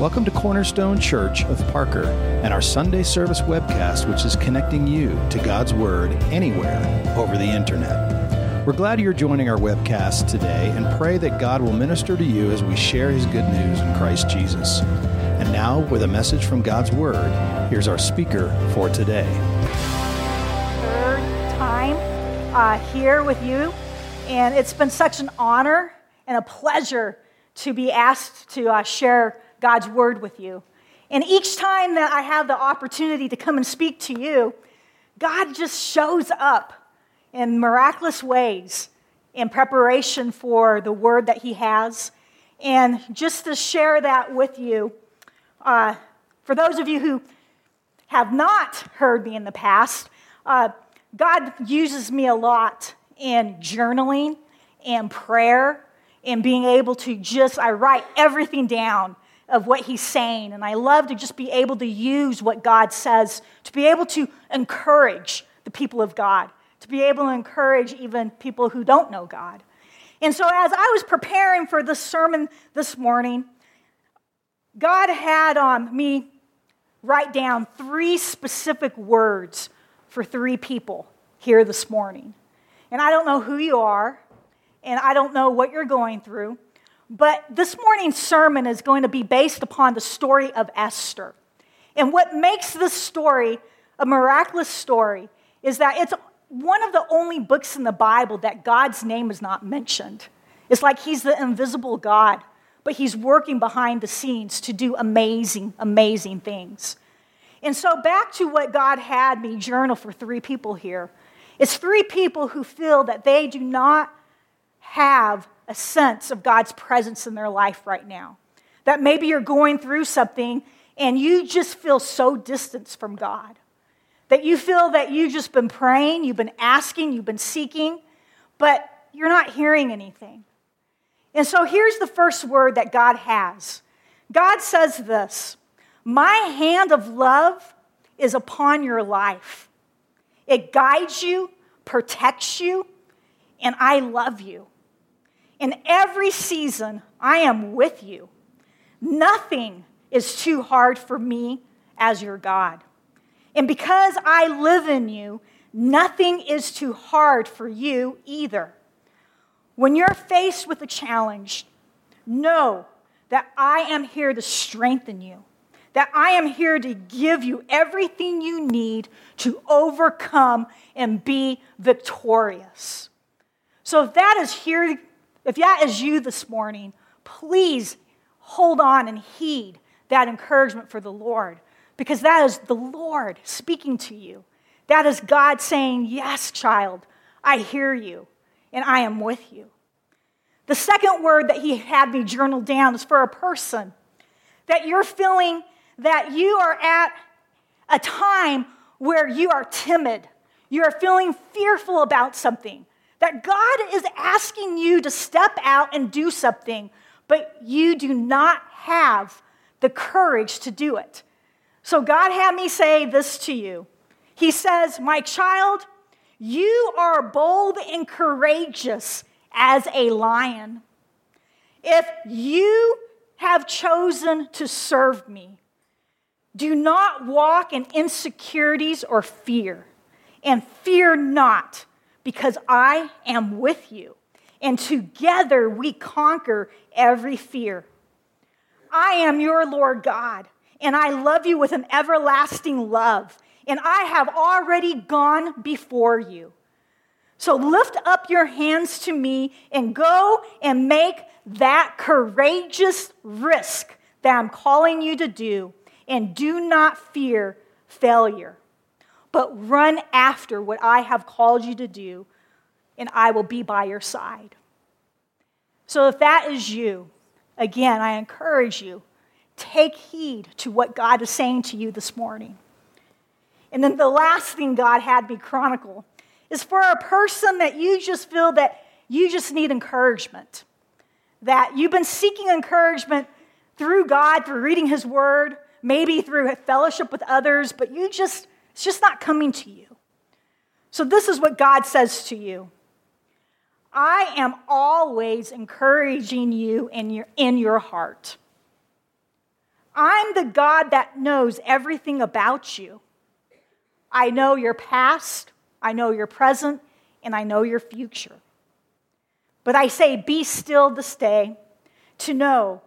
Welcome to Cornerstone Church of Parker and our Sunday service webcast, which is connecting you to God's Word anywhere over the internet. We're glad you're joining our webcast today and pray that God will minister to you as we share His good news in Christ Jesus. And now, with a message from God's Word, here's our speaker for today. Third time here with you, and it's been such an honor and a pleasure to be asked to share God's Word with you. And each time that I have the opportunity to come and speak to you, God just shows up in miraculous ways in preparation for the Word that He has. And just to share that with you, for those of you who have not heard me in the past, God uses me a lot in journaling and prayer and being able to just, I write everything down of what He's saying. And I love to just be able to use what God says, to be able to encourage the people of God, to be able to encourage even people who don't know God. And so as I was preparing for this sermon this morning, God had me write down three specific words for three people here this morning. And I don't know who you are, and I don't know what you're going through, but this morning's sermon is going to be based upon the story of Esther. And what makes this story a miraculous story is that it's one of the only books in the Bible that God's name is not mentioned. It's like He's the invisible God, but He's working behind the scenes to do amazing, amazing things. And so back to what God had me journal for three people here. It's three people who feel that they do not have a sense of God's presence in their life right now. That maybe you're going through something and you just feel so distanced from God. That you feel that you've just been praying, you've been asking, you've been seeking, but you're not hearing anything. And so here's the first word that God has. God says this, "My hand of love is upon your life. It guides you, protects you, and I love you. In every season, I am with you. Nothing is too hard for me as your God. And because I live in you, nothing is too hard for you either. When you're faced with a challenge, know that I am here to strengthen you, that I am here to give you everything you need to overcome and be victorious." So if that is here, if that is you this morning, please hold on and heed that encouragement for the Lord, because that is the Lord speaking to you. That is God saying, "Yes, child, I hear you, and I am with you." The second word that He had me journal down is for a person that you're feeling that you are at a time where you are timid. You are feeling fearful about something. That God is asking you to step out and do something, but you do not have the courage to do it. So God had me say this to you. He says, "My child, you are bold and courageous as a lion. If you have chosen to serve me, do not walk in insecurities or fear, and fear not, because I am with you, and together we conquer every fear. I am your Lord God, and I love you with an everlasting love, and I have already gone before you. So lift up your hands to me and go and make that courageous risk that I'm calling you to do, and do not fear failure. But run after what I have called you to do, and I will be by your side." So if that is you, again, I encourage you, take heed to what God is saying to you this morning. And then the last thing God had me chronicle is for a person that you just feel that you just need encouragement, that you've been seeking encouragement through God, through reading His Word, maybe through fellowship with others, but you just, it's just not coming to you. So this is what God says to you. "I am always encouraging you in your heart. I'm the God that knows everything about you. I know your past, I know your present, and I know your future. But I say, be still this day to know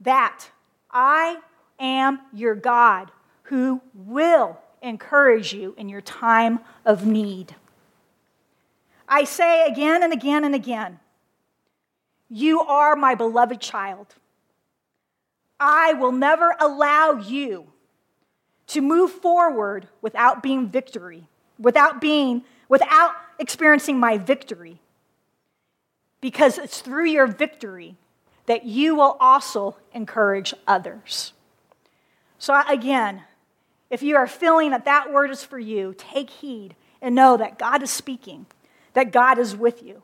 that I am your God who will encourage you in your time of need. I say again and again and again, you are my beloved child. I will never allow you to move forward without experiencing my victory. Because it's through your victory that you will also encourage others. So again, if you are feeling that word is for you, take heed and know that God is speaking, that God is with you.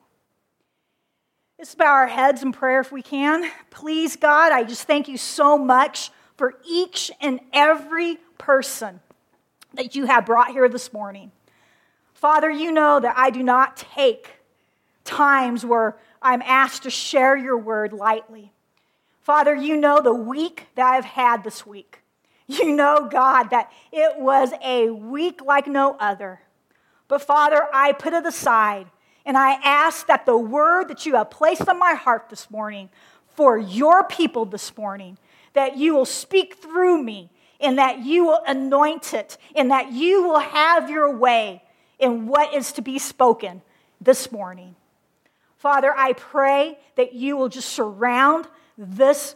Let's bow our heads in prayer if we can. Please, God, I just thank you so much for each and every person that you have brought here this morning. Father, you know that I do not take times where I'm asked to share your word lightly. Father, you know the week that I've had this week. You know, God, that it was a week like no other. But Father, I put it aside. And I ask that the word that you have placed on my heart this morning for your people this morning, that you will speak through me and that you will anoint it and that you will have your way in what is to be spoken this morning. Father, I pray that you will just surround this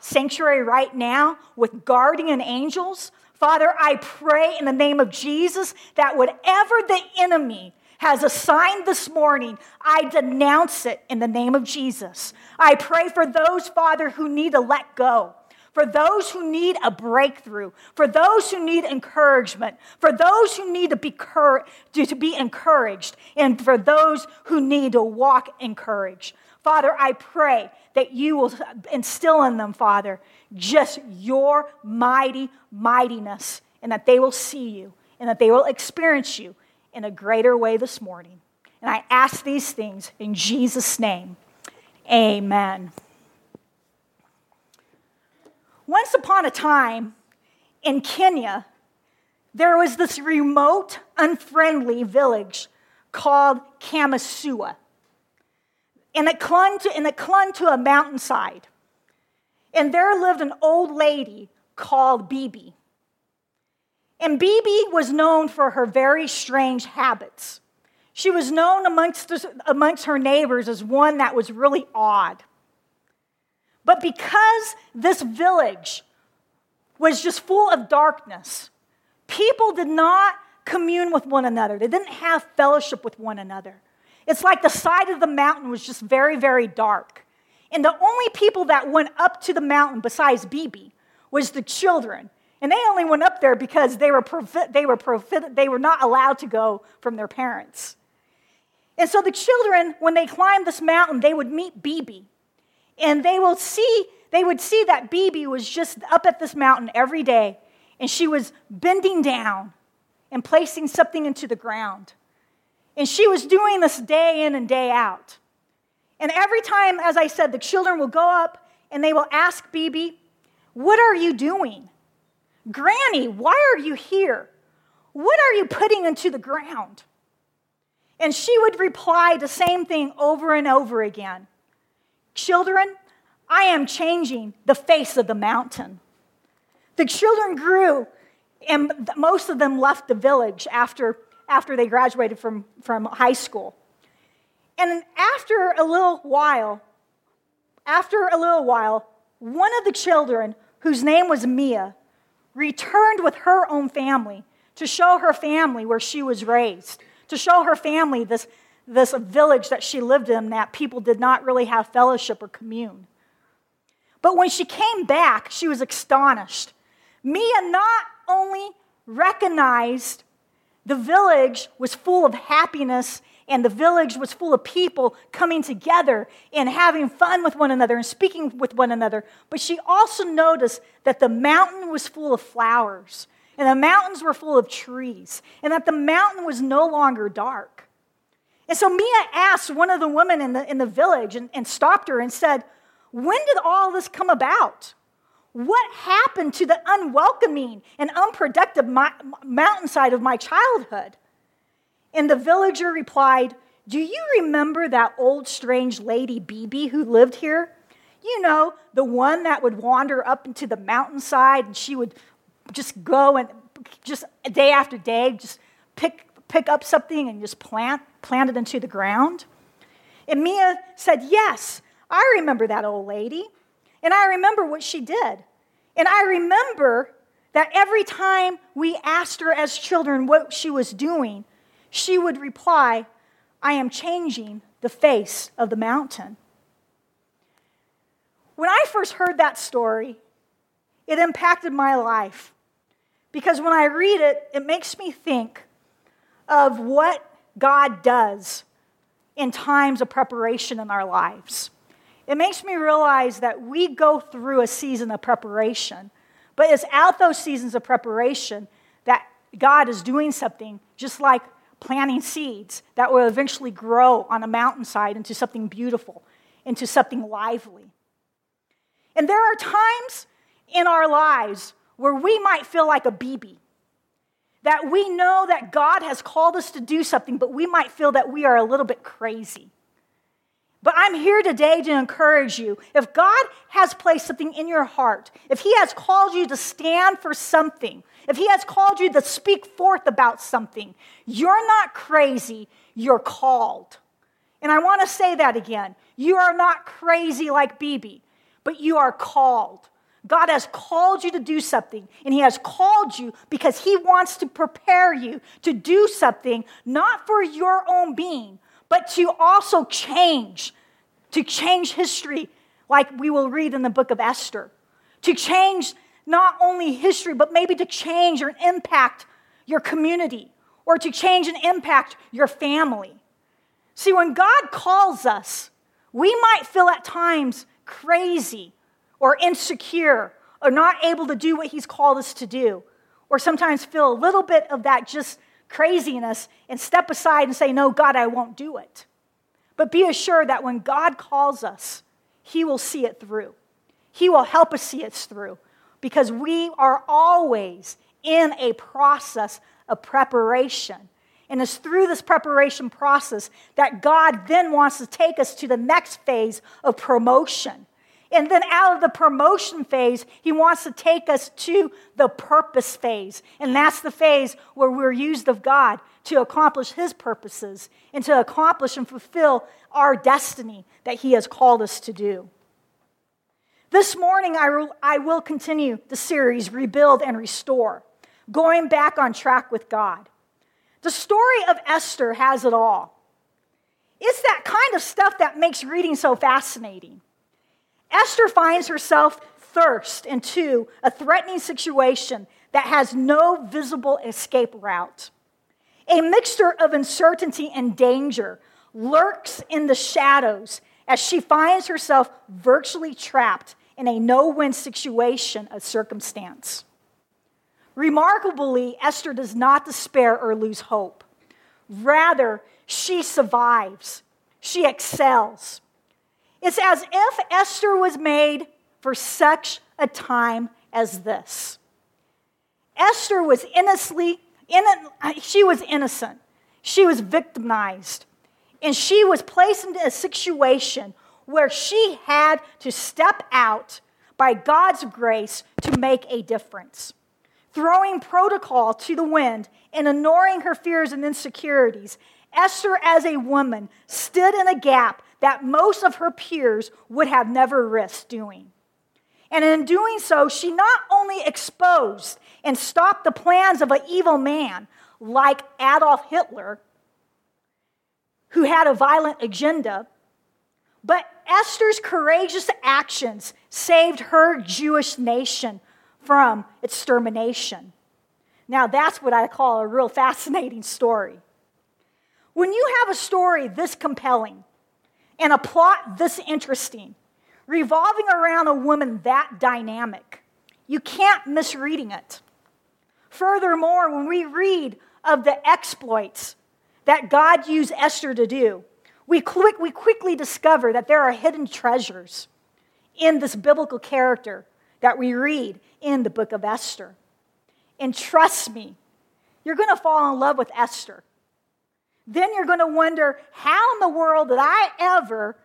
sanctuary right now with guardian angels. Father, I pray in the name of Jesus that whatever the enemy has assigned this morning, I denounce it in the name of Jesus. I pray for those, Father, who need to let go, for those who need a breakthrough, for those who need encouragement, for those who need to be encouraged, and for those who need to walk in courage. Father, I pray that you will instill in them, Father, just your mighty mightiness, and that they will see you, and that they will experience you in a greater way this morning. And I ask these things in Jesus' name. Amen. Once upon a time in Kenya, there was this remote, unfriendly village called Kamasua. And it clung to a mountainside. And there lived an old lady called Bibi. And Bibi was known for her very strange habits. She was known amongst her neighbors as one that was really odd. But because this village was just full of darkness, people did not commune with one another. They didn't have fellowship with one another. It's like the side of the mountain was just very, very dark. And the only people that went up to the mountain besides Bibi was the children. And they only went up there because they were not allowed to go from their parents. And so the children, when they climbed this mountain, they would meet Bibi. And they would see that Bibi was just up at this mountain every day. And she was bending down and placing something into the ground. And she was doing this day in and day out. And every time, as I said, the children will go up and they will ask Bibi, "What are you doing? Granny, why are you here? What are you putting into the ground?" And she would reply the same thing over and over again. "Children, I am changing the face of the mountain." The children grew, and most of them left the village after they graduated from high school. And after a little while, one of the children, whose name was Mia, returned with her own family to show her family where she was raised, to show her family this village that she lived in that people did not really have fellowship or commune. But when she came back, she was astonished. Mia not only recognized the village was full of happiness and the village was full of people coming together and having fun with one another and speaking with one another. But she also noticed that the mountain was full of flowers, and the mountains were full of trees, and that the mountain was no longer dark. And so Mia asked one of the women in the village and stopped her and said, "When did all this come about? What happened to the unwelcoming and unproductive mountainside of my childhood? And the villager replied, do you remember that old strange lady Bibi who lived here? You know, the one that would wander up into the mountainside and she would just go and just day after day, just pick up something and just plant it into the ground. And Mia said, yes, I remember that old lady. And I remember what she did. And I remember that every time we asked her as children what she was doing, she would reply, I am changing the face of the mountain. When I first heard that story, it impacted my life. Because when I read it, it makes me think of what God does in times of preparation in our lives. It makes me realize that we go through a season of preparation, but it's out those seasons of preparation that God is doing something, just like planting seeds that will eventually grow on a mountainside into something beautiful, into something lively. And there are times in our lives where we might feel like a Bibi, that we know that God has called us to do something, but we might feel that we are a little bit crazy. But I'm here today to encourage you. If God has placed something in your heart, if he has called you to stand for something, if he has called you to speak forth about something, you're not crazy, you're called. And I want to say that again. You are not crazy like Bibi, but you are called. God has called you to do something, and he has called you because he wants to prepare you to do something, not for your own being, but to also change, to change history, like we will read in the book of Esther, to change not only history, but maybe to change or impact your community, or to change and impact your family. See, when God calls us, we might feel at times crazy or insecure or not able to do what he's called us to do, or sometimes feel a little bit of that just craziness and step aside and say, no, God, I won't do it. But be assured that when God calls us, he will see it through. He will help us see it through, because we are always in a process of preparation. And it's through this preparation process that God then wants to take us to the next phase of promotion. And then out of the promotion phase, he wants to take us to the purpose phase. And that's the phase where we're used of God to accomplish his purposes and to accomplish and fulfill our destiny that he has called us to do. This morning, I will continue the series, Rebuild and Restore, going back on track with God. The story of Esther has it all. It's that kind of stuff that makes reading so fascinating. Esther finds herself thrust into a threatening situation that has no visible escape route. A mixture of uncertainty and danger lurks in the shadows as she finds herself virtually trapped in a no-win situation of circumstance. Remarkably, Esther does not despair or lose hope. Rather, she survives. She excels. It's as if Esther was made for such a time as this. Esther was innocent. She was victimized. And she was placed into a situation where she had to step out by God's grace to make a difference. Throwing protocol to the wind and ignoring her fears and insecurities, Esther as a woman stood in a gap that most of her peers would have never risked doing. And in doing so, she not only exposed and stopped the plans of an evil man like Adolf Hitler, who had a violent agenda, but Esther's courageous actions saved her Jewish nation from extermination. Now that's what I call a real fascinating story. When you have a story this compelling, and a plot this interesting, revolving around a woman that dynamic, you can't miss reading it. Furthermore, when we read of the exploits that God used Esther to do, we quickly discover that there are hidden treasures in this biblical character that we read in the book of Esther. And trust me, you're going to fall in love with Esther. Then you're going to wonder, how in the world did I ever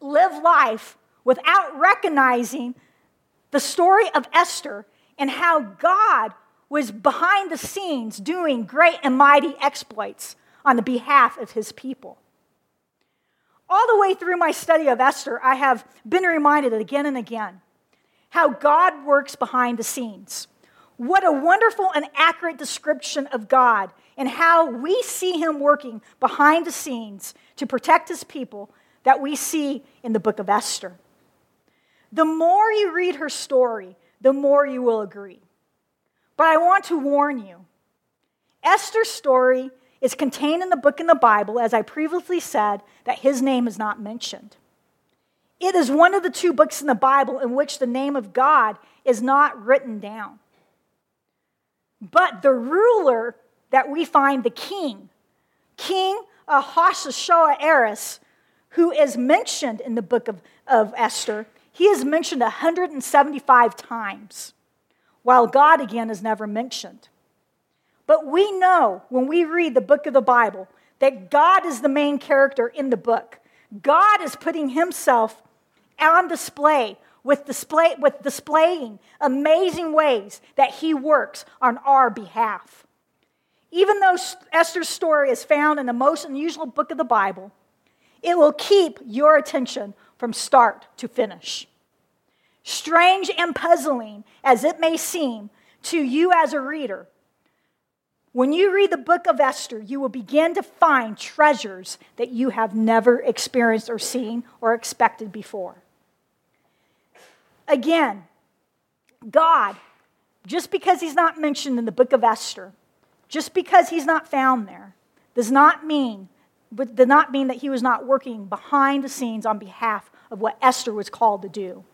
live life without recognizing the story of Esther and how God was behind the scenes doing great and mighty exploits on the behalf of his people. All the way through my study of Esther, I have been reminded again and again how God works behind the scenes. What a wonderful and accurate description of God and how we see him working behind the scenes to protect his people that we see in the book of Esther. The more you read her story, the more you will agree. But I want to warn you, Esther's story is contained in the book in the Bible, as I previously said, that his name is not mentioned. It is one of the two books in the Bible in which the name of God is not written down. But the ruler that we find, the king Ahasuerus, who is mentioned in the book of Esther, he is mentioned 175 times, while God, again, is never mentioned. But we know when we read the book of the Bible that God is the main character in the book. God is putting himself on display with displaying amazing ways that he works on our behalf. Even though Esther's story is found in the most unusual book of the Bible, it will keep your attention from start to finish. Strange and puzzling as it may seem to you as a reader, when you read the book of Esther, you will begin to find treasures that you have never experienced or seen or expected before. Again, God, just because he's not mentioned in the book of Esther, just because he's not found there, does not mean that he was not working behind the scenes on behalf of what Esther was called to do.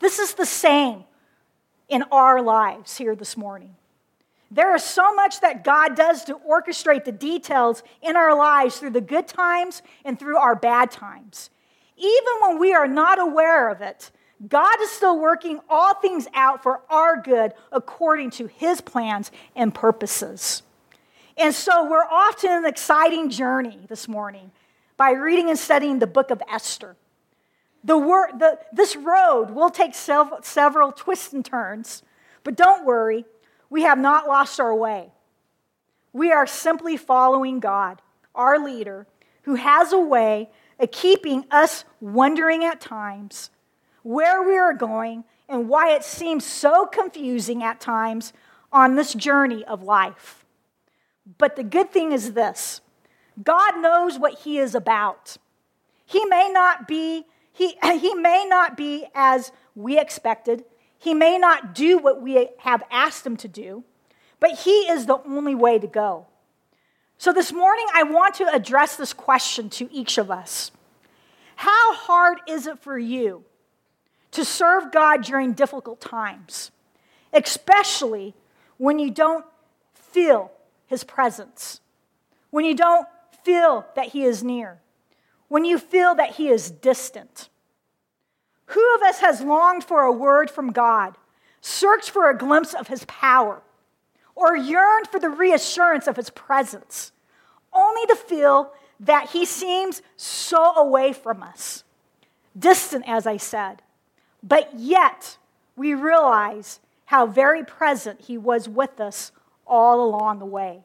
This is the same in our lives here this morning. There is so much that God does to orchestrate the details in our lives through the good times and through our bad times. Even when we are not aware of it, God is still working all things out for our good according to his plans and purposes. And so we're off to an exciting journey this morning by reading and studying the book of Esther. This road will take several twists and turns, but don't worry. We have not lost our way. We are simply following God, our leader, who has a way of keeping us wondering at times where we are going and why it seems so confusing at times on this journey of life. But the good thing is this: God knows what he is about. He may not be as we expected. He may not do what we have asked him to do, but he is the only way to go. So this morning, I want to address this question to each of us. How hard is it for you to serve God during difficult times, especially when you don't feel his presence, when you don't feel that he is near, when you feel that he is distant? Who of us has longed for a word from God, searched for a glimpse of his power, or yearned for the reassurance of his presence, only to feel that he seems so away from us? Distant, as I said, but yet we realize how very present he was with us all along the way.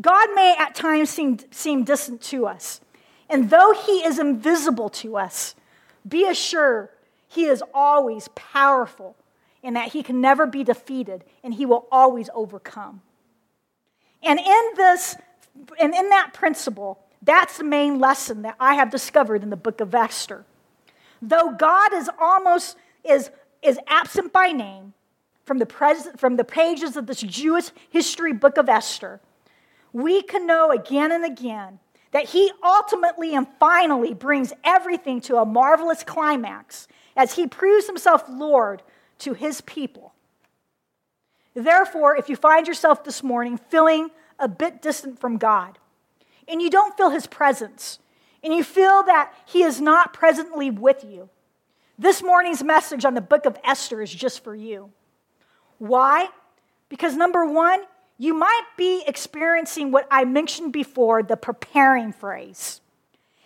God may at times seem distant to us, and though he is invisible to us, be assured he is always powerful and that he can never be defeated and he will always overcome. And in that principle, that's the main lesson that I have discovered in the book of Esther. Though God is absent by name from the pages of this Jewish history book of Esther, we can know again and again that he ultimately and finally brings everything to a marvelous climax as he proves himself Lord to his people. Therefore, if you find yourself this morning feeling a bit distant from God, and you don't feel his presence, and you feel that he is not presently with you, This morning's message on the book of Esther is just for you. Why? Because number one, you might be experiencing what I mentioned before, the preparing phase.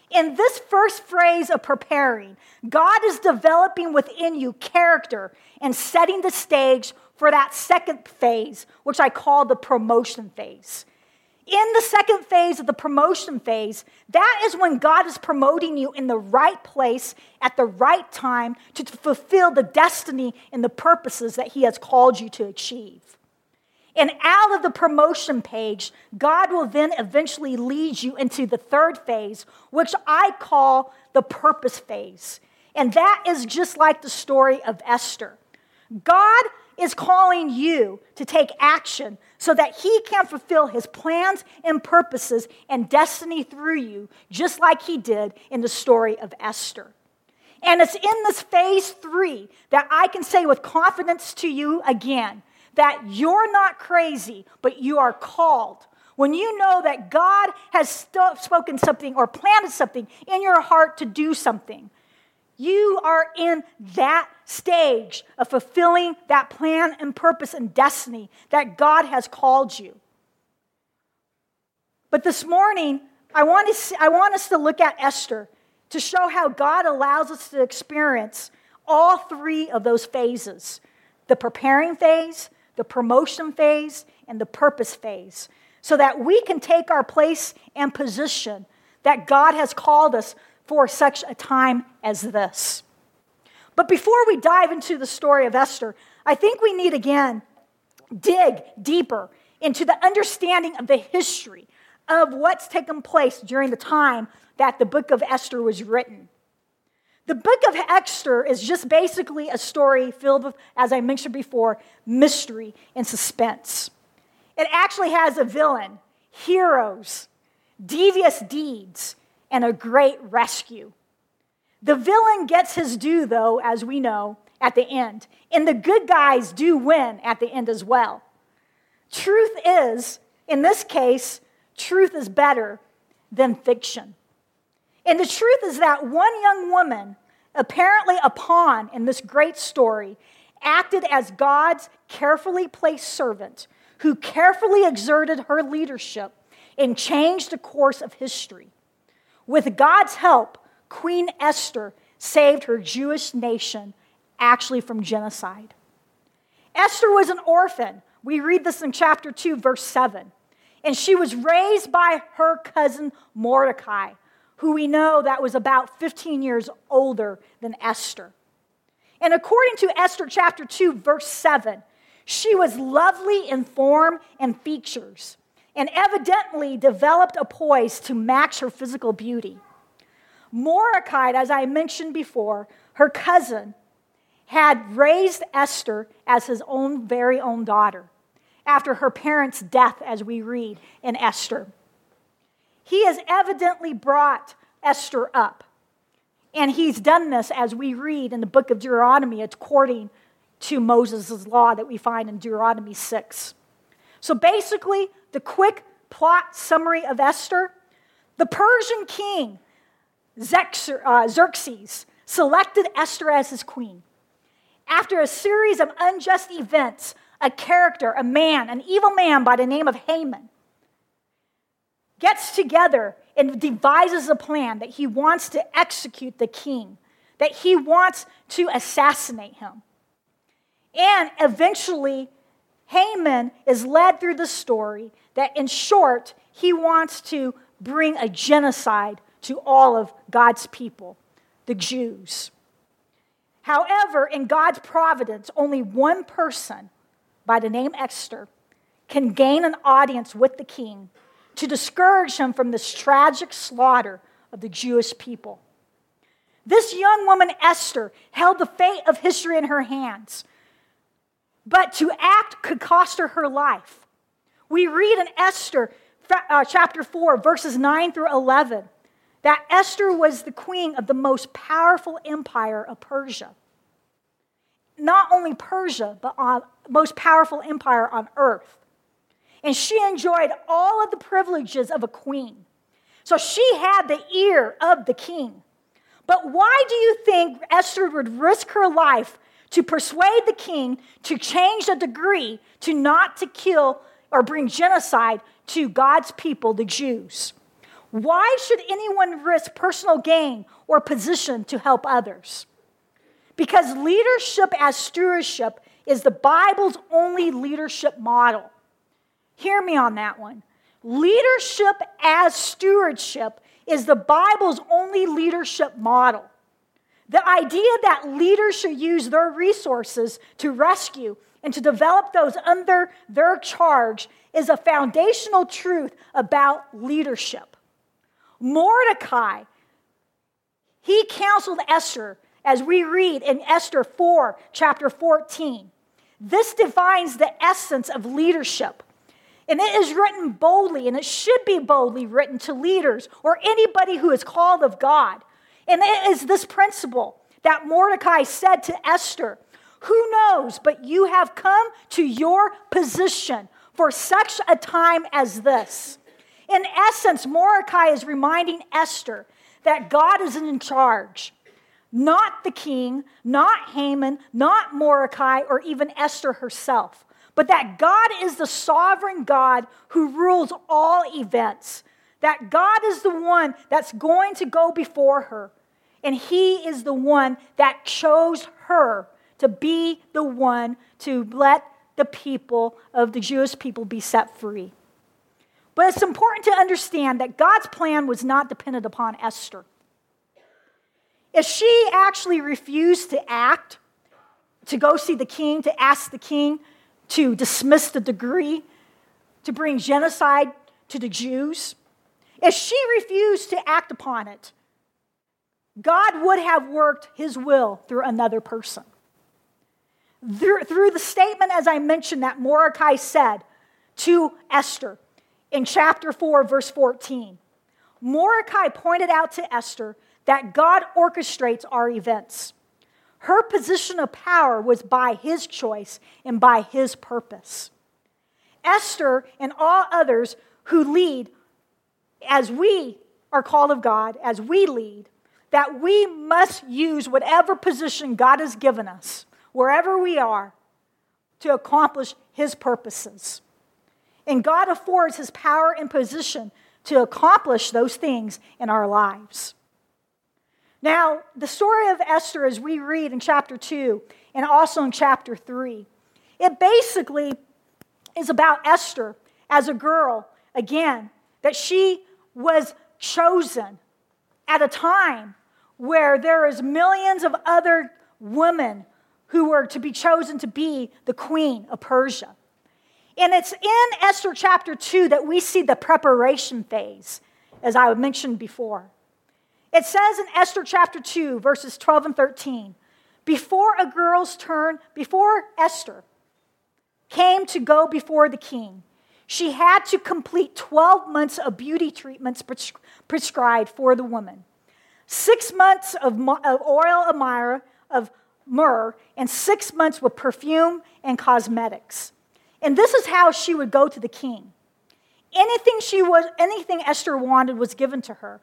In this first phase of preparing, God is developing within you character and setting the stage for that second phase, which I call the promotion phase. In the second phase of the promotion phase, that is when God is promoting you in the right place at the right time to fulfill the destiny and the purposes that He has called you to achieve. And out of the promotion page, God will then eventually lead you into the third phase, which I call the purpose phase. And that is just like the story of Esther. God is calling you to take action so that He can fulfill His plans and purposes and destiny through you, just like He did in the story of Esther. And it's in this phase three that I can say with confidence to you again, that you're not crazy, but you are called. When you know that God has spoken something or planted something in your heart to do something, you are in that stage of fulfilling that plan and purpose and destiny that God has called you. But this morning, I want us to look at Esther to show how God allows us to experience all three of those phases: the preparing phase, the promotion phase, and the purpose phase, so that we can take our place and position that God has called us for such a time as this. But before we dive into the story of Esther, I think we need again dig deeper into the understanding of the history of what's taken place during the time that the book of Esther was written. The book of Esther is just basically a story filled with, as I mentioned before, mystery and suspense. It actually has a villain, heroes, devious deeds, and a great rescue. The villain gets his due, though, as we know, at the end. And the good guys do win at the end as well. Truth is, in this case, truth is better than fiction. And the truth is that one young woman, apparently a pawn in this great story, acted as God's carefully placed servant who carefully exerted her leadership and changed the course of history. With God's help, Queen Esther saved her Jewish nation actually from genocide. Esther was an orphan. We read this in chapter 2, verse 7. And she was raised by her cousin Mordecai, who we know that was about 15 years older than Esther. And according to Esther chapter 2, verse 7, she was lovely in form and features, and evidently developed a poise to match her physical beauty. Mordecai, as I mentioned before, her cousin, had raised Esther as his own very own daughter after her parents' death, as we read in Esther. He has evidently brought Esther up. And he's done this as we read in the book of Deuteronomy according to Moses' law that we find in Deuteronomy 6. So basically, the quick plot summary of Esther, the Persian king, Xerxes, selected Esther as his queen. After a series of unjust events, an evil man by the name of Haman, gets together and devises a plan that he wants to execute the king, that he wants to assassinate him. And eventually, Haman is led through the story that, in short, he wants to bring a genocide to all of God's people, the Jews. However, in God's providence, only one person by the name Esther can gain an audience with the king to discourage him from this tragic slaughter of the Jewish people. This young woman, Esther, held the fate of history in her hands, but to act could cost her life. We read in Esther chapter 4, verses 9 through 11, that Esther was the queen of the most powerful empire of Persia. Not only Persia, but the most powerful empire on earth. And she enjoyed all of the privileges of a queen. So she had the ear of the king. But why do you think Esther would risk her life to persuade the king to change the decree to not to kill or bring genocide to God's people, the Jews? Why should anyone risk personal gain or position to help others? Because leadership as stewardship is the Bible's only leadership model. Hear me on that one. Leadership as stewardship is the Bible's only leadership model. The idea that leaders should use their resources to rescue and to develop those under their charge is a foundational truth about leadership. Mordecai, he counseled Esther, as we read in Esther 4, chapter 14. This defines the essence of leadership. And it is written boldly, and it should be boldly written to leaders or anybody who is called of God. And it is this principle that Mordecai said to Esther, "Who knows, but you have come to your position for such a time as this." In essence, Mordecai is reminding Esther that God is in charge, not the king, not Haman, not Mordecai, or even Esther herself, but that God is the sovereign God who rules all events, that God is the one that's going to go before her, and he is the one that chose her to be the one to let the people of the Jewish people be set free. But it's important to understand that God's plan was not dependent upon Esther. If she actually refused to act, to go see the king, to ask the king to dismiss the decree, to bring genocide to the Jews, if she refused to act upon it, God would have worked his will through another person. Through the statement, as I mentioned, that Mordecai said to Esther, in chapter 4, verse 14, Mordecai pointed out to Esther that God orchestrates our events. Her position of power was by his choice and by his purpose. Esther and all others who lead, as we are called of God, as we lead, that we must use whatever position God has given us, wherever we are, to accomplish his purposes. And God affords his power and position to accomplish those things in our lives. Now, the story of Esther, as we read in chapter 2 and also in chapter 3, it basically is about Esther as a girl, again, that she was chosen at a time where there is millions of other women who were to be chosen to be the queen of Persia. And it's in Esther chapter 2 that we see the preparation phase, as I mentioned before. It says in Esther chapter 2, verses 12 and 13, before a girl's turn, before Esther came to go before the king, she had to complete 12 months of beauty treatments prescribed for the woman, 6 months of oil of myrrh, and 6 months with perfume and cosmetics. And this is how she would go to the king. Anything Esther wanted was given to her.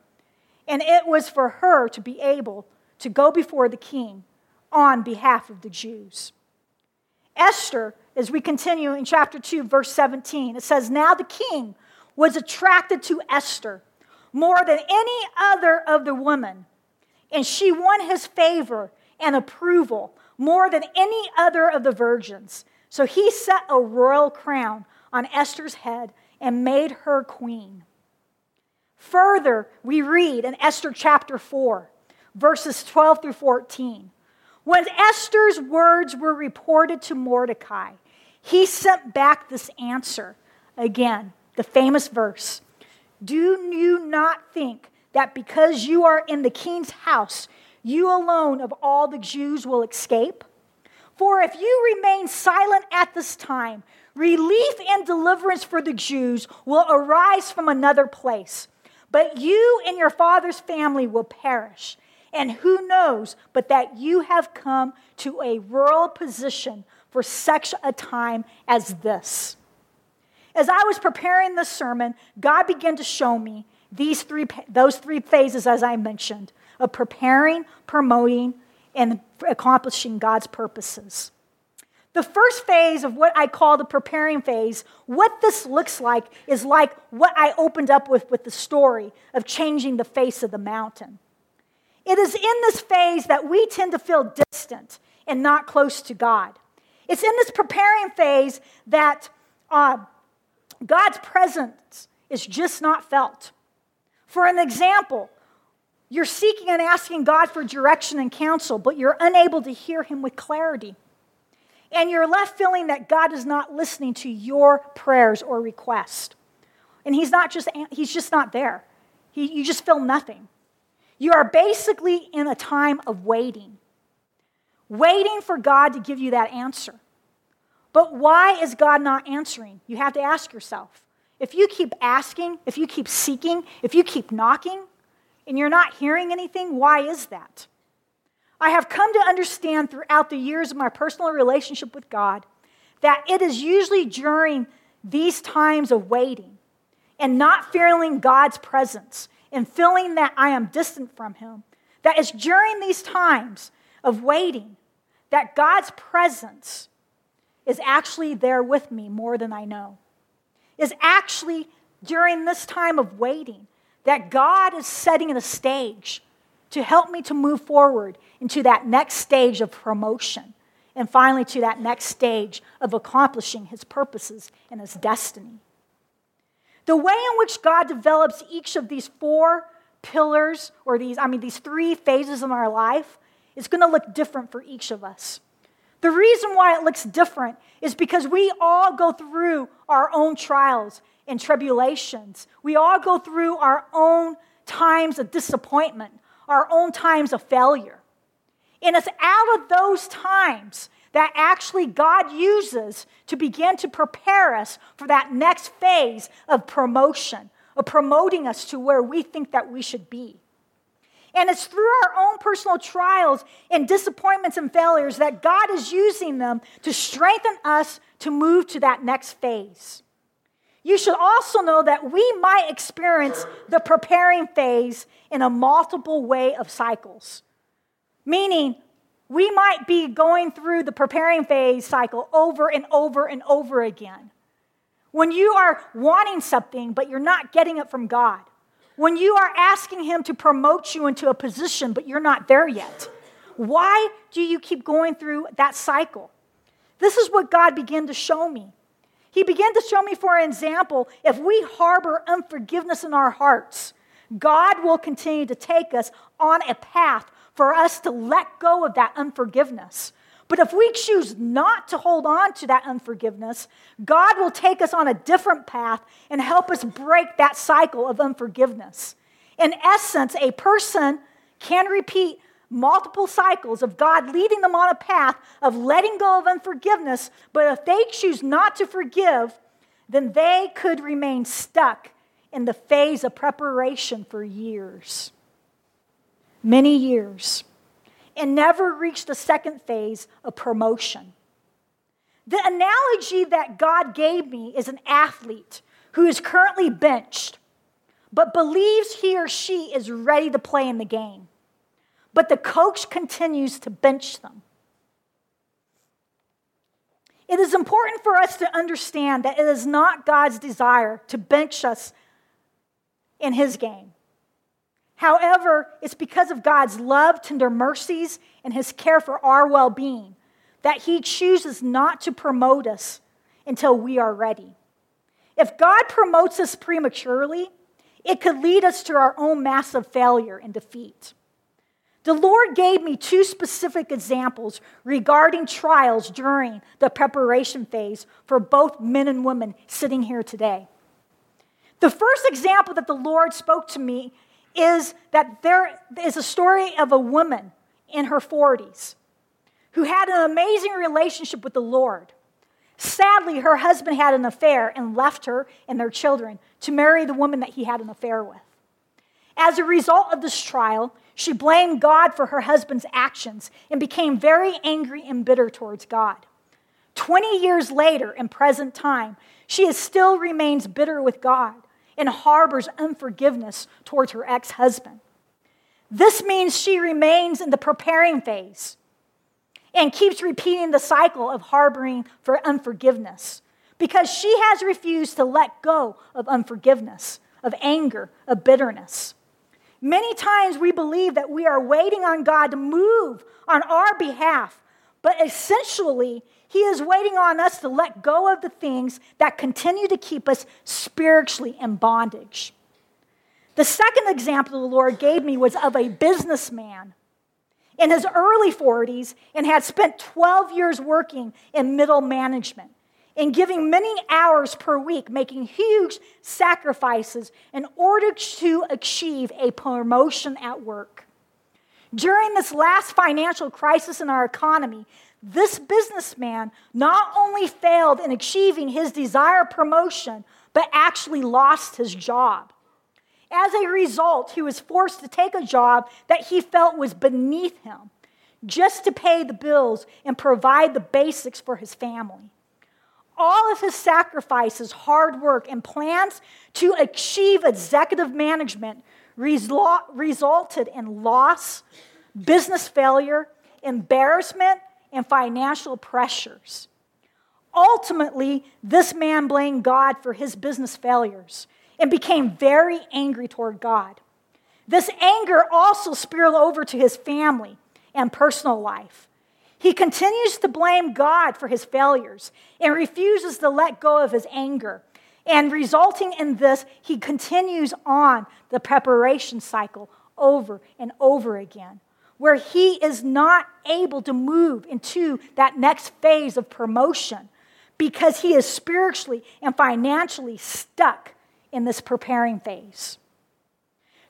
And it was for her to be able to go before the king on behalf of the Jews. Esther, as we continue in chapter 2, verse 17, it says, now the king was attracted to Esther more than any other of the women, and she won his favor and approval more than any other of the virgins. So he set a royal crown on Esther's head and made her queen. Further, we read in Esther chapter 4, verses 12 through 14. When Esther's words were reported to Mordecai, he sent back this answer. Again, the famous verse. Do you not think that because you are in the king's house, you alone of all the Jews will escape? For if you remain silent at this time, relief and deliverance for the Jews will arise from another place. But you and your father's family will perish. And who knows but that you have come to a royal position for such a time as this. As I was preparing this sermon, God began to show me those three phases, as I mentioned, of preparing, promoting, and accomplishing God's purposes. The first phase of what I call the preparing phase, what this looks like is like what I opened up with the story of changing the face of the mountain. It is in this phase that we tend to feel distant and not close to God. It's in this preparing phase that God's presence is just not felt. For an example, you're seeking and asking God for direction and counsel, but you're unable to hear him with clarity. And you're left feeling that God is not listening to your prayers or requests. And he's just not there. You just feel nothing. You are basically in a time of waiting. Waiting for God to give you that answer. But why is God not answering? You have to ask yourself. If you keep asking, if you keep seeking, if you keep knocking, and you're not hearing anything, why is that? I have come to understand throughout the years of my personal relationship with God that it is usually during these times of waiting and not feeling God's presence and feeling that I am distant from him, that it's during these times of waiting that God's presence is actually there with me more than I know. It's actually during this time of waiting that God is setting the stage to help me to move forward into that next stage of promotion and finally to that next stage of accomplishing his purposes and his destiny. The way in which God develops each of these four pillars or these three phases in our life is going to look different for each of us. The reason why it looks different is because we all go through our own trials and tribulations. We all go through our own times of disappointment, our own times of failure. And it's out of those times that actually God uses to begin to prepare us for that next phase of promotion, of promoting us to where we think that we should be. And it's through our own personal trials and disappointments and failures that God is using them to strengthen us to move to that next phase. You should also know that we might experience the preparing phase in a multiple way of cycles. Meaning, we might be going through the preparing phase cycle over and over and over again. When you are wanting something, but you're not getting it from God. When you are asking him to promote you into a position, but you're not there yet, why do you keep going through that cycle? This is what God began to show me. He began to show me, for example, if we harbor unforgiveness in our hearts, God will continue to take us on a path for us to let go of that unforgiveness. But if we choose not to hold on to that unforgiveness, God will take us on a different path and help us break that cycle of unforgiveness. In essence, a person can repeat multiple cycles of God leading them on a path of letting go of unforgiveness, but if they choose not to forgive, then they could remain stuck in the phase of preparation for years, many years, and never reach the second phase of promotion. The analogy that God gave me is an athlete who is currently benched, but believes he or she is ready to play in the game. But the coach continues to bench them. It is important for us to understand that it is not God's desire to bench us in his game. However, it's because of God's love, tender mercies, and his care for our well-being that he chooses not to promote us until we are ready. If God promotes us prematurely, it could lead us to our own massive failure and defeat. The Lord gave me two specific examples regarding trials during the preparation phase for both men and women sitting here today. The first example that the Lord spoke to me is that there is a story of a woman in her 40s who had an amazing relationship with the Lord. Sadly, her husband had an affair and left her and their children to marry the woman that he had an affair with. As a result of this trial, she blamed God for her husband's actions and became very angry and bitter towards God. 20 years later, in present time, she still remains bitter with God and harbors unforgiveness towards her ex-husband. This means she remains in the preparing phase and keeps repeating the cycle of harboring for unforgiveness because she has refused to let go of unforgiveness, of anger, of bitterness. Many times we believe that we are waiting on God to move on our behalf, but essentially he is waiting on us to let go of the things that continue to keep us spiritually in bondage. The second example the Lord gave me was of a businessman in his early 40s and had spent 12 years working in middle management and giving many hours per week, making huge sacrifices in order to achieve a promotion at work. During this last financial crisis in our economy, this businessman not only failed in achieving his desired promotion, but actually lost his job. As a result, he was forced to take a job that he felt was beneath him, just to pay the bills and provide the basics for his family. All of his sacrifices, hard work, and plans to achieve executive management resulted in loss, business failure, embarrassment, and financial pressures. Ultimately, this man blamed God for his business failures and became very angry toward God. This anger also spilled over to his family and personal life. He continues to blame God for his failures and refuses to let go of his anger. And resulting in this, he continues on the preparation cycle over and over again, where he is not able to move into that next phase of promotion because he is spiritually and financially stuck in this preparing phase.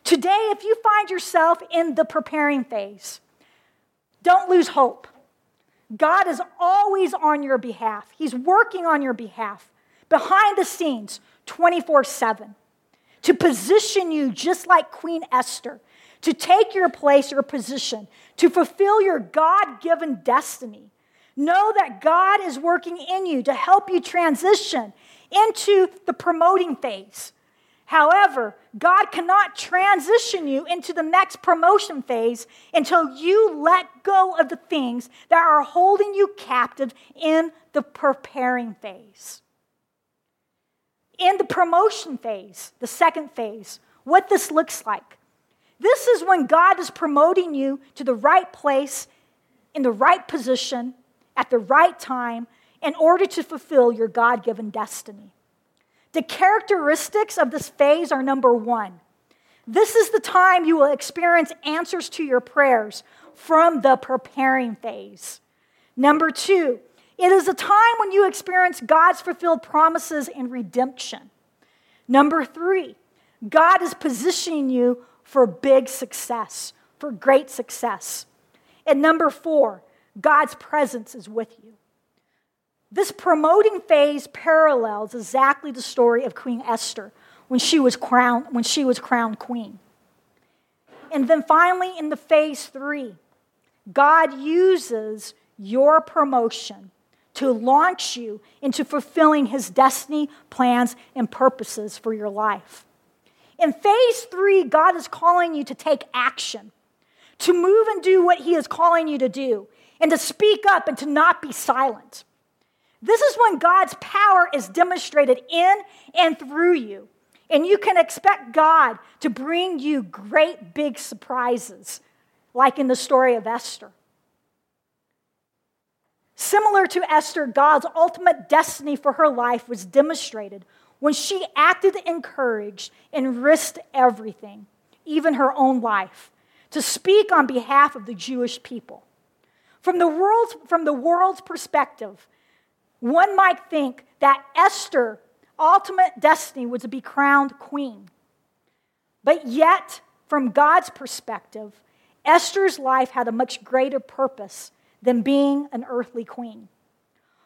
Today, if you find yourself in the preparing phase, don't lose hope. God is always on your behalf. He's working on your behalf, behind the scenes, 24/7, to position you just like Queen Esther, to take your place or position, to fulfill your God-given destiny. Know that God is working in you to help you transition into the promoting phase. However, God cannot transition you into the next promotion phase until you let go of the things that are holding you captive in the preparing phase. In the promotion phase, the second phase, what this looks like. This is when God is promoting you to the right place, in the right position, at the right time, in order to fulfill your God-given destiny. The characteristics of this phase are 1. This is the time you will experience answers to your prayers from the preparing phase. 2, it is a time when you experience God's fulfilled promises and redemption. 3, God is positioning you for big success, for great success. And 4, God's presence is with you. This promoting phase parallels exactly the story of Queen Esther when she was crowned queen. And then finally, in the phase 3, God uses your promotion to launch you into fulfilling his destiny, plans, and purposes for your life. In phase 3, God is calling you to take action, to move and do what he is calling you to do, and to speak up and to not be silent. This is when God's power is demonstrated in and through you. And you can expect God to bring you great big surprises, like in the story of Esther. Similar to Esther, God's ultimate destiny for her life was demonstrated when she acted in courage and risked everything, even her own life, to speak on behalf of the Jewish people. From the world's perspective, one might think that Esther's ultimate destiny was to be crowned queen. But yet, from God's perspective, Esther's life had a much greater purpose than being an earthly queen.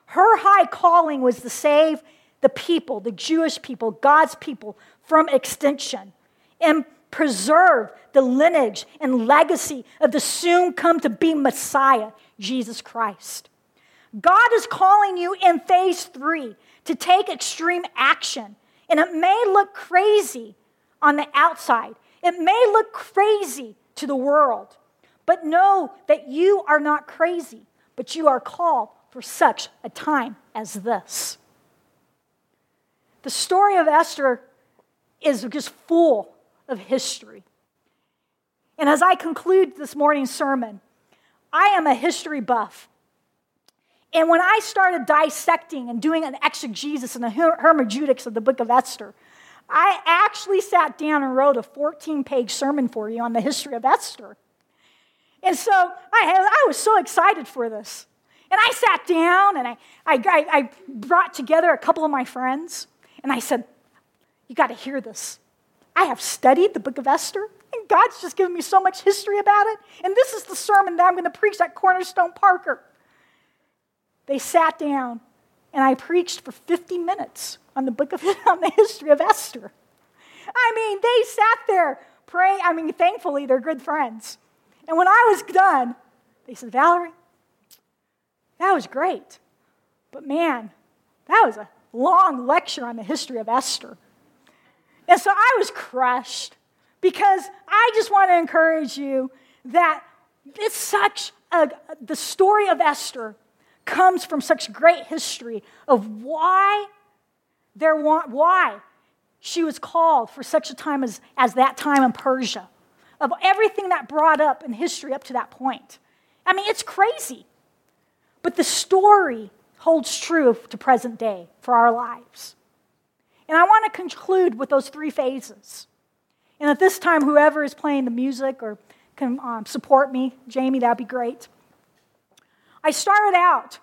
Her high calling was to save the people, the Jewish people, God's people, from extinction and preserve the lineage and legacy of the soon-come-to-be Messiah, Jesus Christ. God is calling you in phase 3 to take extreme action. And it may look crazy on the outside. It may look crazy to the world. But know that you are not crazy, but you are called for such a time as this. The story of Esther is just full of history. And as I conclude this morning's sermon, I am a history buff. And when I started dissecting and doing an exegesis and a hermeneutics of the book of Esther, I actually sat down and wrote a 14-page sermon for you on the history of Esther. And so I was so excited for this. And I sat down and I brought together a couple of my friends. And I said, you got to hear this. I have studied the book of Esther. And God's just given me so much history about it. And this is the sermon that I'm going to preach at Cornerstone Parker. They sat down and I preached for 50 minutes on the history of Esther. I mean, they sat there praying. I mean, thankfully, they're good friends. And when I was done, they said, Valerie, that was great. But man, that was a long lecture on the history of Esther. And so I was crushed because I just want to encourage you that it's the story of Esther comes from such great history of why she was called for such a time as that time in Persia, of everything that brought up in history up to that point. I mean, it's crazy. But the story holds true to present day for our lives. And I want to conclude with those three phases. And at this time, whoever is playing the music or can support me, Jamie, that'd be great. I started out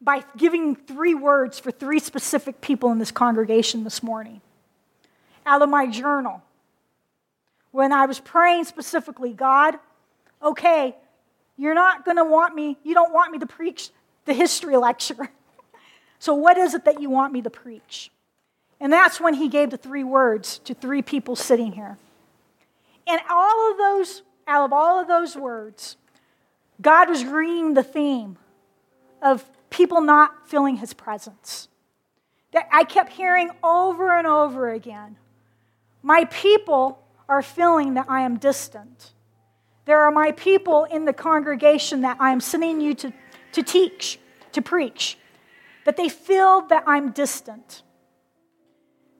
by giving three words for three specific people in this congregation this morning. Out of my journal, when I was praying specifically, God, okay, you're not going to want me, you don't want me to preach the history lecture. So what is it that you want me to preach? And that's when he gave the three words to three people sitting here. And out of all of those words, God was reading the theme of people not feeling his presence. That I kept hearing over and over again. My people are feeling that I am distant. There are my people in the congregation that I am sending you to teach, to preach, that they feel that I'm distant,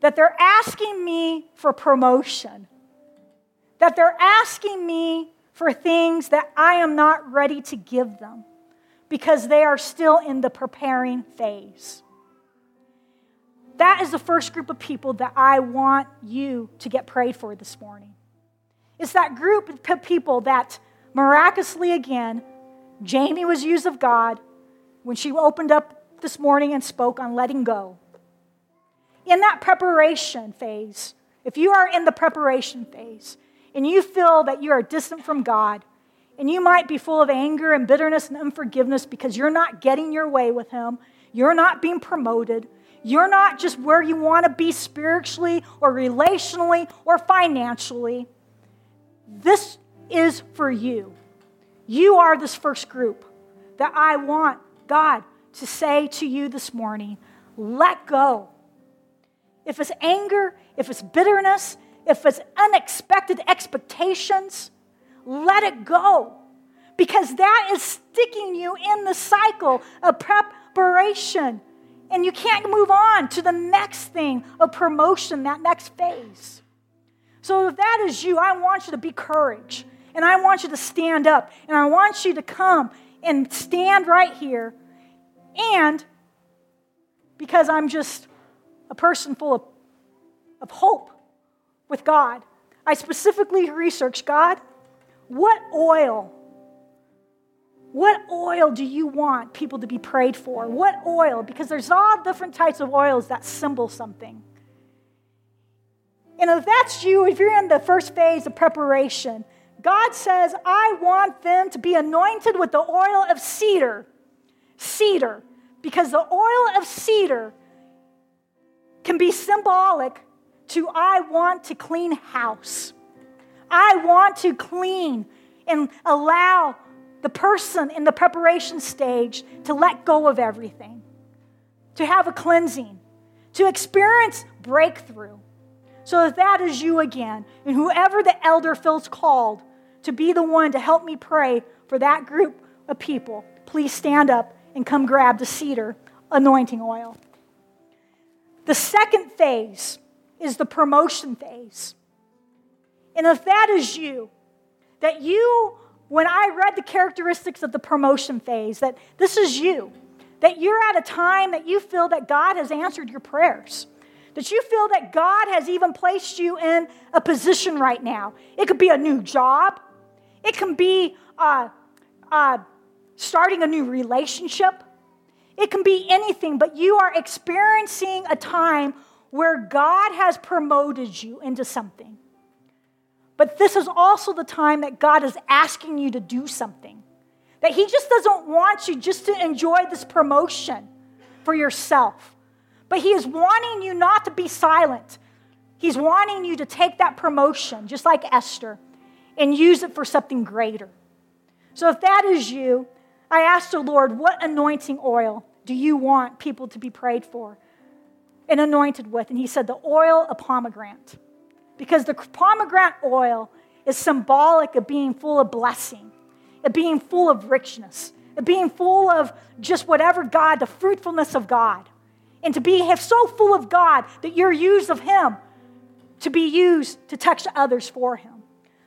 that they're asking me for promotion, that they're asking me for things that I am not ready to give them because they are still in the preparing phase. That is the first group of people that I want you to get prayed for this morning. It's that group of people that miraculously, again, Jamie was used of God when she opened up this morning and spoke on letting go. In that preparation phase, if you are in the preparation phase and you feel that you are distant from God and you might be full of anger and bitterness and unforgiveness because you're not getting your way with him, you're not being promoted, you're not just where you want to be spiritually or relationally or financially. This is for you. You are this first group that I want God to say to you this morning, let go. If it's anger, if it's bitterness, if it's unexpected expectations, let it go. Because that is sticking you in the cycle of preparation. And you can't move on to the next thing of promotion, that next phase. So if that is you, I want you to be courage. And I want you to stand up. And I want you to come and stand right here. And because I'm just a person full of hope with God, I specifically researched, God, what oil do you want people to be prayed for? What oil? Because there's all different types of oils that symbol something. And if that's you, if you're in the first phase of preparation, God says, I want them to be anointed with the oil of cedar. Cedar. Because the oil of cedar can be symbolic to I want to clean house. I want to clean and allow the person in the preparation stage to let go of everything, to have a cleansing, to experience breakthrough. So if that is you again, and whoever the elder feels called to be the one to help me pray for that group of people, please stand up and come grab the cedar anointing oil. The second phase is the promotion phase. And if that is you, that you, when I read the characteristics of the promotion phase, that this is you, that you're at a time that you feel that God has answered your prayers, that you feel that God has even placed you in a position right now. It could be a new job. It can be starting a new relationship. It can be anything, but you are experiencing a time where God has promoted you into something. But this is also the time that God is asking you to do something, that he just doesn't want you just to enjoy this promotion for yourself. But he is wanting you not to be silent. He's wanting you to take that promotion, just like Esther, and use it for something greater. So if that is you, I ask the Lord, what anointing oil do you want people to be prayed for and anointed with? And he said, the oil of pomegranate. Because the pomegranate oil is symbolic of being full of blessing, of being full of richness, of being full of just whatever God, the fruitfulness of God. And to be so full of God that you're used of him to be used to touch others for him.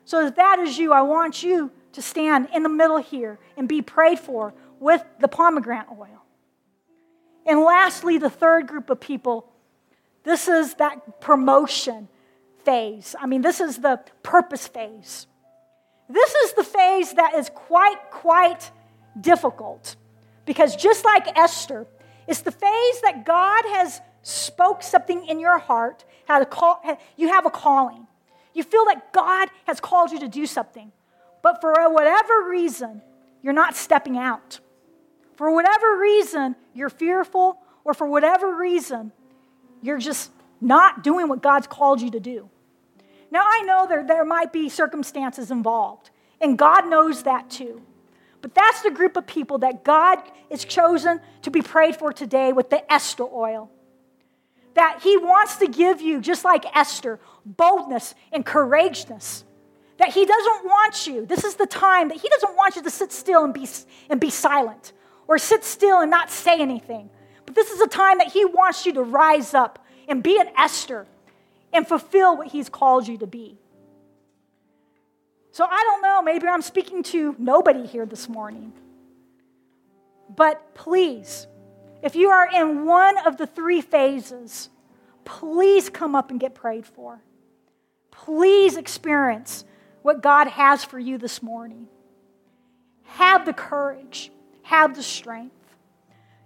So if that is you, I want you to stand in the middle here and be prayed for with the pomegranate oil. And lastly, the third group of people, this is that promotion phase. This is the purpose phase. This is the phase that is quite difficult. Because just like Esther, it's the phase that God has spoke something in your heart. You have a calling. You feel that God has called you to do something. But for whatever reason, you're not stepping out. For whatever reason, you're fearful, or for whatever reason, you're just not doing what God's called you to do. Now, I know there might be circumstances involved, and God knows that too. But that's the group of people that God is chosen to be prayed for today with the Esther oil. That he wants to give you, just like Esther, boldness and courageousness. That he doesn't want you, this is the time that he doesn't want you to sit still and be silent or sit still and not say anything. But this is a time that he wants you to rise up and be an Esther and fulfill what he's called you to be. So I don't know, maybe I'm speaking to nobody here this morning. But please, if you are in one of the three phases, please come up and get prayed for. Please experience what God has for you this morning. Have the courage. Have the strength.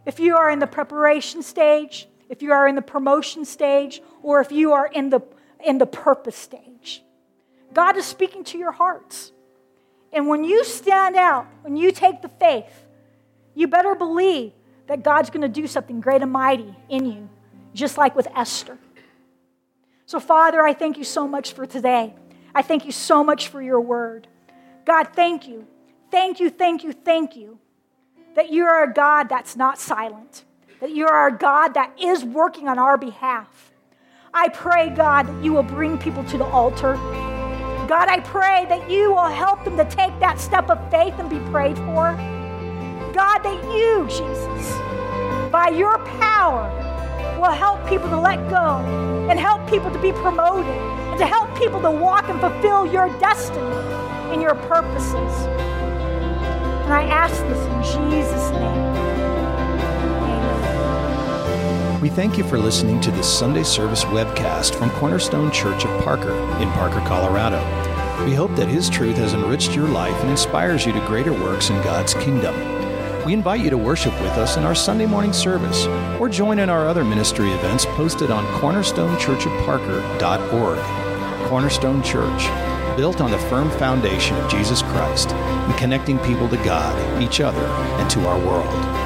If you are in the preparation stage, if you are in the promotion stage, or if you are in the purpose stage, God is speaking to your hearts. And when you stand out, when you take the faith, you better believe that God's going to do something great and mighty in you, just like with Esther. So, Father, I thank you so much for today. I thank you so much for your word. God, thank you. Thank you, thank you, thank you that you are a God that's not silent, that you are a God that is working on our behalf. I pray, God, that you will bring people to the altar. God, I pray that you will help them to take that step of faith and be prayed for. God, that you, Jesus, by your power, will help people to let go and help people to be promoted and to help people to walk and fulfill your destiny and your purposes. And I ask this in Jesus' name. Amen. We thank you for listening to this Sunday service webcast from Cornerstone Church of Parker in Parker, Colorado. We hope that His truth has enriched your life and inspires you to greater works in God's kingdom. We invite you to worship with us in our Sunday morning service or join in our other ministry events posted on cornerstonechurchofparker.org. Cornerstone Church, built on the firm foundation of Jesus Christ and connecting people to God, each other, and to our world.